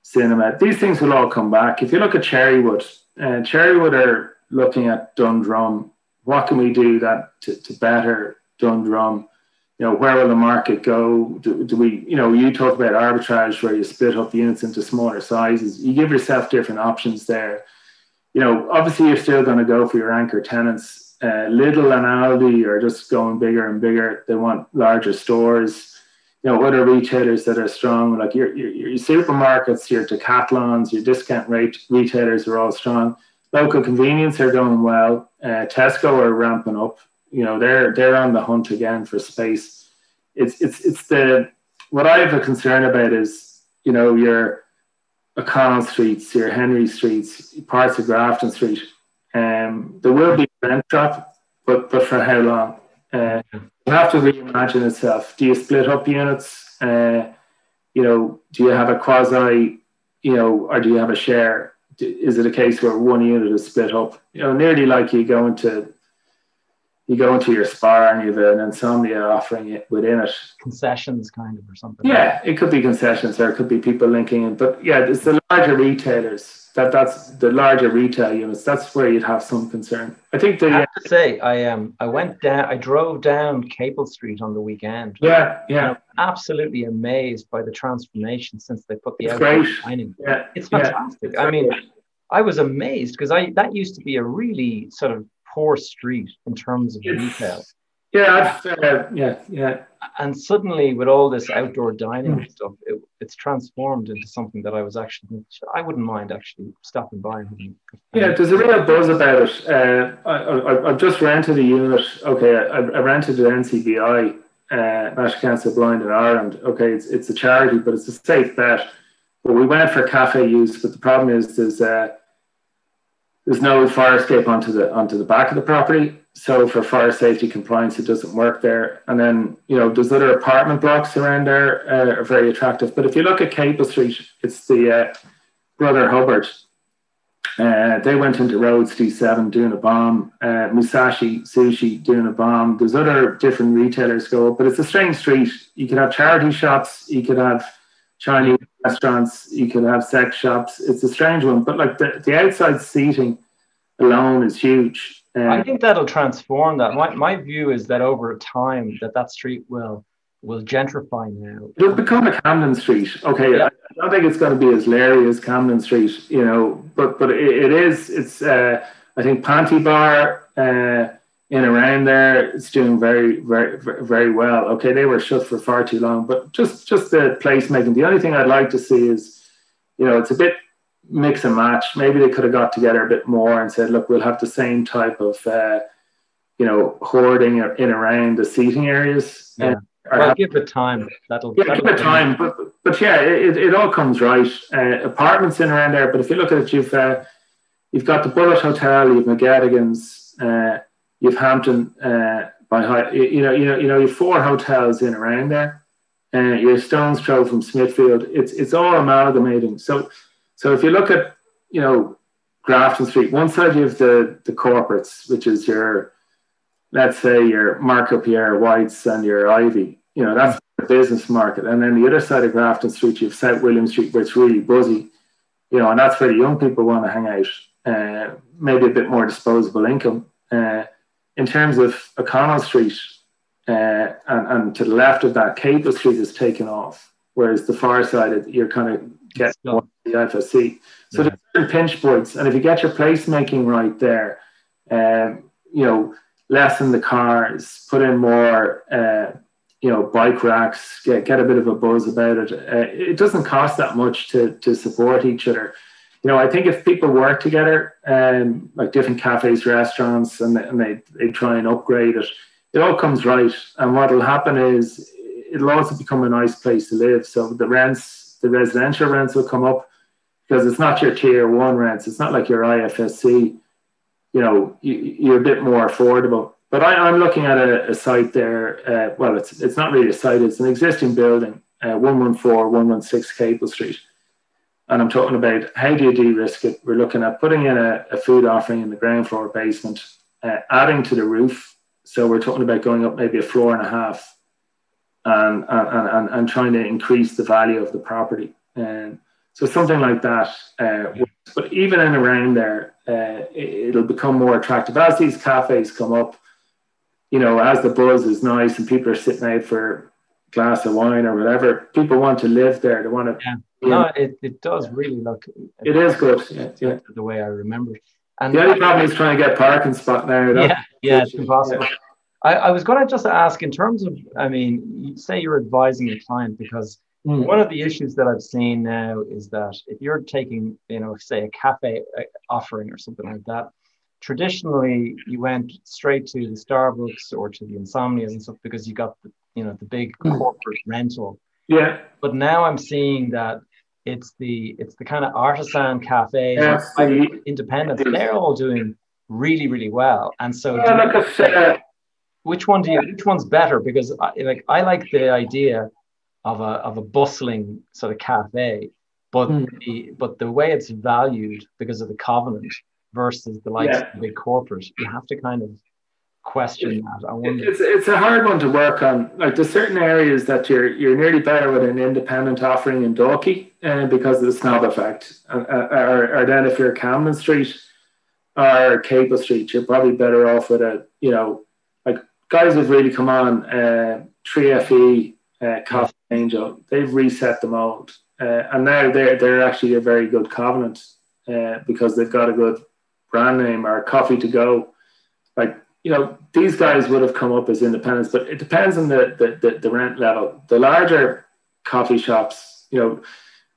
cinema. These things will all come back. If you look at Cherrywood, Cherrywood are looking at Dundrum. What can we do that to better Dundrum? You know, where will the market go? Do we, you know, you talk about arbitrage where you split up units into smaller sizes. You give yourself different options there. You know, obviously you're still going to go for your anchor tenants. Lidl and Aldi are just going bigger and bigger. They want larger stores. You know, other retailers that are strong, like your supermarkets, your Decathlons, your discount rate retailers are all strong. Local convenience are going well. Tesco are ramping up. You know, they're on the hunt again for space. It's the, what I have a concern about is, you know, your O'Connell Streets, your Henry Streets, parts of Grafton Street. There will be a rent drop, but for how long? You have to reimagine itself. Do you split up units? You know, do you have a quasi, you know, or do you have a share? Is it a case where one unit is split up? You know, nearly like you go into your spa and you have an insomnia offering it within it. Concessions kind of or something. Yeah, it could be concessions or it could be people linking in. But yeah, it's the larger retailers. That's the larger retail units. That's where you'd have some concern. I think I have to say, I drove down Capel Street on the weekend. Yeah. And I'm absolutely amazed by the transformation since they put the outdoor dining. Yeah, it's fantastic. Yeah. I mean, I was amazed because that used to be a really sort of poor street in terms of retail. Yeah. And suddenly, with all this outdoor dining and stuff, it's transformed into something that I wouldn't mind actually stopping by. Yeah, there's a real buzz about it. I've just rented a unit. Okay, I rented an NCBI, National Council of Blind in Ireland. Okay, it's a charity, but it's a safe bet. But we went for cafe use, but the problem is there's no fire escape onto the back of the property. So for fire safety compliance, it doesn't work there. And then, you know, there's other apartment blocks around there are very attractive. But if you look at Capel Street, it's the Brother Hubbard. They went into Rhodes D7 doing a bomb. Musashi Sushi doing a bomb. There's other different retailers go up, but it's a strange street. You could have charity shops, you could have Chinese restaurants, you could have sex shops. It's a strange one, but like the outside seating alone is huge. I think that'll transform that. My view is that over time that street will gentrify now. It'll become a Camden Street. Okay, yeah. I don't think it's going to be as leery as Camden Street, you know, but it is. It's I think Panty Bar in around there, it's doing very, very, very well. Okay, they were shut for far too long, but just the placemaking. The only thing I'd like to see is, you know, it's a bit mix and match. Maybe they could have got together a bit more and said, look, we'll have the same type of, you know, hoarding in around the seating areas. Yeah. Well, give it time. Give it time. But yeah, it all comes right. Apartments in around there. But if you look at it, you've got the Bullet Hotel, you've McGettigan's, you've Hampton by High. You know, you've four hotels in around there. You're a stone's throw from Smithfield. It's all amalgamating. So if you look at, you know, Grafton Street, one side you have the corporates, which is your, let's say, your Markup, your Whites and your Ivy. You know, that's the business market. And then the other side of Grafton Street, you have South William Street, where it's really buzzy. You know, and that's where the young people want to hang out. Maybe a bit more disposable income. In terms of O'Connell Street, and to the left of that, Capel Street is taken off, whereas the far side, you're kind of getting more the FSC. So yeah, there's pinch points. And if you get your placemaking right there, you know, lessen the cars, put in more, you know, bike racks, get a bit of a buzz about it. It doesn't cost that much to support each other. You know, I think if people work together, like different cafes, restaurants, and they try and upgrade it, it all comes right. And what will happen is it'll also become a nice place to live. So the rents, the residential rents will come up because it's not your tier one rents. It's not like your IFSC. You know, you're a bit more affordable. But I'm looking at a site there. Well, it's not really a site. It's an existing building, 116 Capel Street. And I'm talking about how do you de-risk it? We're looking at putting in a food offering in the ground floor basement, adding to the roof. So we're talking about going up maybe a floor and a half and trying to increase the value of the property. And so something like that. But even in around there, it'll become more attractive as these cafes come up, you know, as the buzz is nice and people are sitting out for a glass of wine or whatever. People want to live there. They want to. Yeah. No, it does really look. It is good. Yeah. The way I remember it. And the only problem is trying to get a parking spot now. Yeah, it's impossible. Yeah. I was going to just ask in terms of, I mean, you say you're advising a client because one of the issues that I've seen now is that if you're taking, you know, say a cafe offering or something like that, traditionally you went straight to the Starbucks or to the Insomnias and stuff because you got, you know, the big corporate rental. Yeah. But now I'm seeing that it's the kind of artisan cafes, independents. They're all doing really, really well. And so, which one's better? Because I like the idea of a bustling sort of cafe, but the way it's valued because of the covenant versus the likes of the big corporate, you have to kind of question that. I wonder. It's a hard one to work on. Like there's certain areas that you're nearly better with an independent offering in Dalkey, because of the snob effect, or then if you're Camden Street or Capel Street, you're probably better off with a, you know, like guys have really come on, 3FE. Coffee Angel, they've reset the mold, and now they're actually a very good covenant, because they've got a good brand name. Or Coffee to Go, like, you know, these guys would have come up as independents, but it depends on the rent level. The larger coffee shops, you know,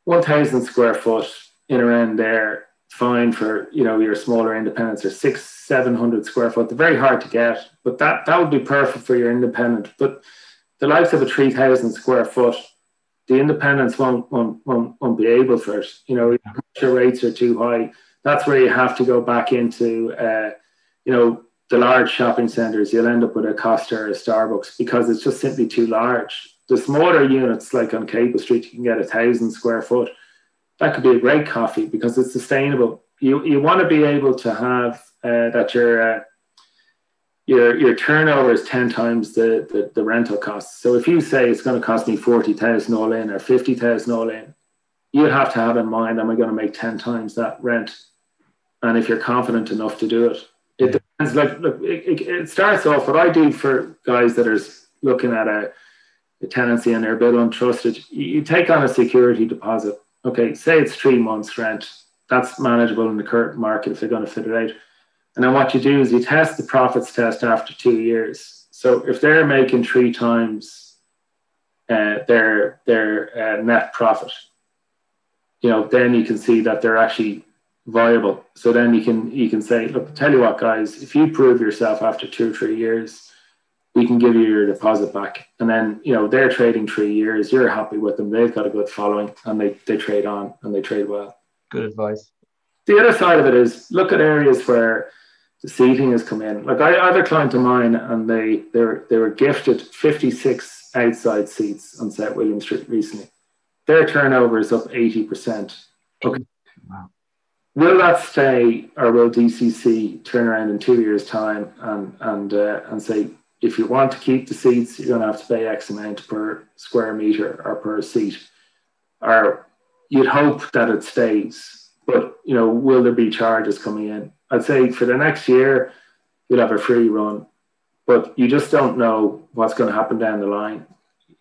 1,000 square foot in around there, fine for, you know, your smaller independents, or 600-700 square foot. They're very hard to get, but that would be perfect for your independent. But the likes of a 3,000 square foot, the independents won't be able for it. You know, your rates are too high. That's where you have to go back into, you know, the large shopping centres. You'll end up with a Costa or a Starbucks because it's just simply too large. The smaller units, like on Capel Street, you can get 1,000 square foot. That could be a great coffee because it's sustainable. you want to be able to have that your turnover is 10 times the rental costs. So if you say it's going to cost me 40,000 all in or 50,000 all in, you have to have in mind, am I going to make 10 times that rent? And if you're confident enough to do it, it depends. Like, look, it starts off, what I do for guys that are looking at a tenancy and they're a bit untrusted, you take on a security deposit. Okay, say it's 3 months rent. That's manageable in the current market if they're going to fit it out. And then what you do is you test the profits test after 2 years. So if they're making 3 times their net profit, you know, then you can see that they're actually viable. So then you can say, look, tell you what, guys, if you prove yourself after 2 or 3 years, we can give you your deposit back. And then, you know, they're trading 3 years, you're happy with them, they've got a good following, and they trade on and they trade well. Good advice. The other side of it is look at areas where the seating has come in. Like I had a client of mine and they were gifted 56 outside seats on South William Street recently. Their turnover is up 80%. Okay. Wow. Will that stay, or will DCC turn around in 2 years' time and say, if you want to keep the seats, you're going to have to pay X amount per square metre or per seat? Or you'd hope that it stays, but, you know, will there be charges coming in? I'd say for the next year, you'll have a free run, but you just don't know what's going to happen down the line.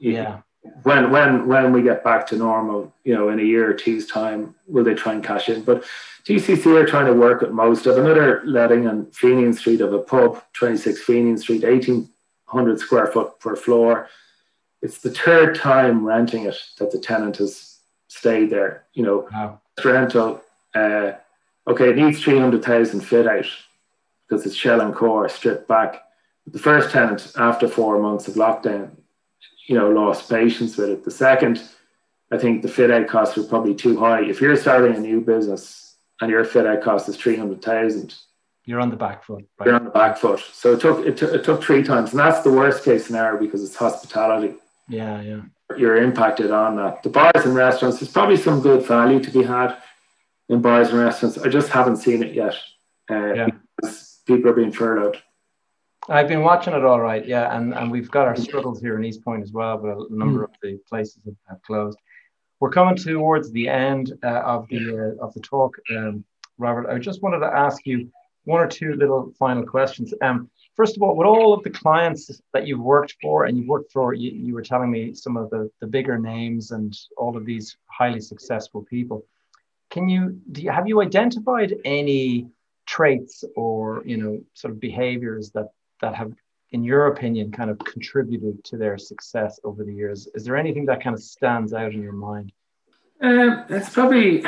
Yeah. When we get back to normal, you know, in a year or two's time, will they try and cash in? But DCC are trying to work at most of another letting on Fenian Street of a pub, 26 Fenian Street, 1,800 square foot per floor. It's the third time renting it that the tenant has stayed there. You know, wow. Rental, okay, it needs 300,000 fit out because it's shell and core stripped back. The first tenant, after 4 months of lockdown, you know, lost patience with it. The second, I think the fit out costs were probably too high. If you're starting a new business and your fit out cost is 300,000, you're on the back foot. Right? You're on the back foot. So it took 3 times, and that's the worst case scenario because it's hospitality. Yeah, yeah. You're impacted on that. The bars and restaurants, there's probably some good value to be had in bars and restaurants. I just haven't seen it yet because people are being furloughed. I've been watching it all right, yeah, and we've got our struggles here in East Point as well, but a number of the places have closed. We're coming towards the end of the talk, Robert. I just wanted to ask you one or two little final questions. First of all, with all of the clients that you've worked for, and you were telling me some of the bigger names and all of these highly successful people, have you identified any traits or, you know, sort of behaviors that have, in your opinion, kind of contributed to their success over the years? Is there anything that kind of stands out in your mind? It's probably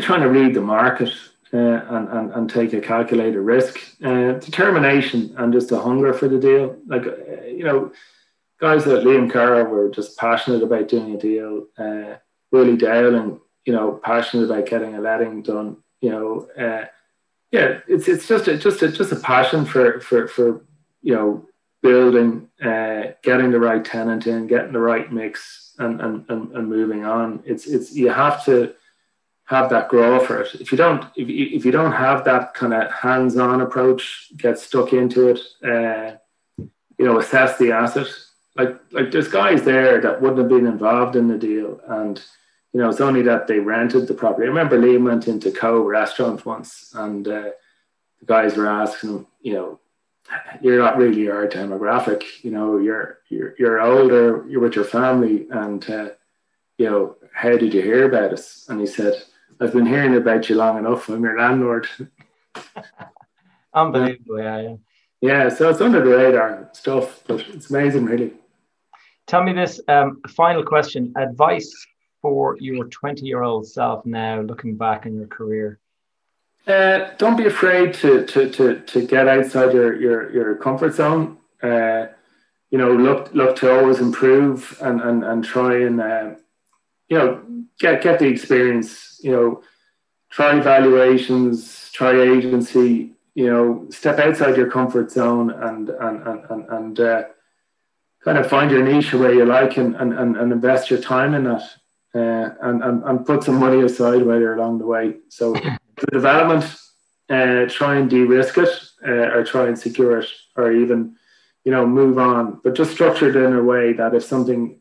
trying to read the market and take a calculated risk, determination, and just a hunger for the deal. Like, you know, guys like Liam Carroll were just passionate about doing a deal. Willie Dowling, you know, passionate about getting a letting done. You know, yeah, it's just a passion for you know, building, getting the right tenant in, getting the right mix, and moving on. It's you have to have that grow for it. If you don't have that kind of hands-on approach, get stuck into it, you know, assess the asset. Like there's guys there that wouldn't have been involved in the deal, and you know, it's only that they rented the property. I remember Liam went into Co Restaurant once, and the guys were asking him, you know, you're not really our demographic. You know, you're older, you're with your family, and you know, how did you hear about us? And he said, I've been hearing about you long enough. I'm your landlord. Unbelievable, yeah. So it's under the radar stuff, but it's amazing, really. Tell me this final question: advice for your 20-year-old self now, looking back on your career? Don't be afraid to get outside your comfort zone. You know, look to always improve and try and you know, get the experience. You know, try valuations, try agency. You know, step outside your comfort zone and kind of find your niche where you like and invest your time in that. And put some money aside while you're along the way. So the development, try and de-risk it, or try and secure it, or even, you know, move on, but just structure it in a way that if something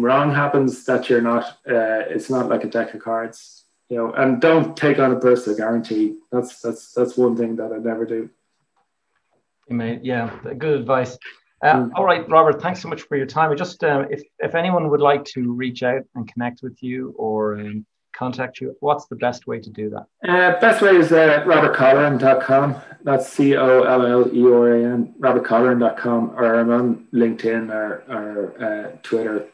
wrong happens, that you're not, it's not like a deck of cards, you know. And don't take on a personal guarantee. That's one thing that I never do. Yeah, good advice. All right, Robert, thanks so much for your time. Just if anyone would like to reach out and connect with you or contact you, what's the best way to do that? Best way is robertcolleran.com. That's C-O-L-L-E-R-A-N, robertcolleran.com, or I'm on LinkedIn or Twitter.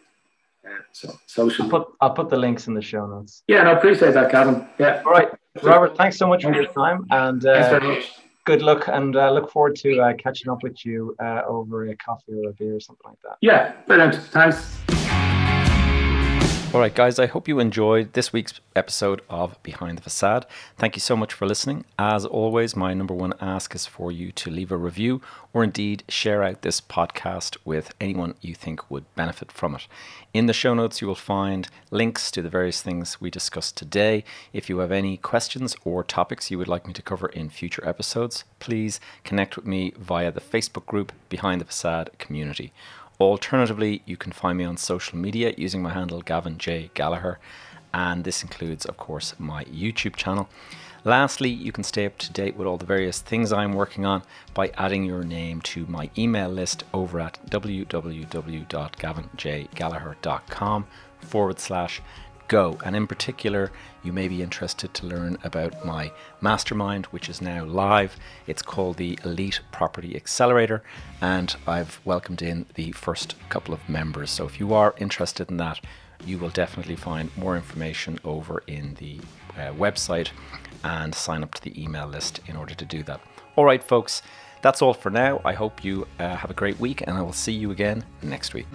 So social. I'll put the links in the show notes. Yeah, no, appreciate that, Gavin. Yeah. All right, Robert, thanks so much for your time. And thanks very much. Good luck, and look forward to catching up with you over a coffee or a beer or something like that. Yeah, brilliant. Thanks. All right, guys, I hope you enjoyed this week's episode of Behind the Facade. Thank you so much for listening. As always, my number one ask is for you to leave a review or indeed share out this podcast with anyone you think would benefit from it. In the show notes, you will find links to the various things we discussed today. If you have any questions or topics you would like me to cover in future episodes, please connect with me via the Facebook group Behind the Facade Community. Alternatively, you can find me on social media using my handle Gavin J. Gallagher, and this includes, of course, my YouTube channel. Lastly, you can stay up to date with all the various things I'm working on by adding your name to my email list over at www.gavinjgallagher.com/go. And in particular, you may be interested to learn about my mastermind, which is now live. It's called the Elite Property Accelerator, and I've welcomed in the first couple of members. So if you are interested in that, you will definitely find more information over in the website and sign up to the email list in order to do that. All right, folks, that's all for now. I hope you have a great week, and I will see you again next week.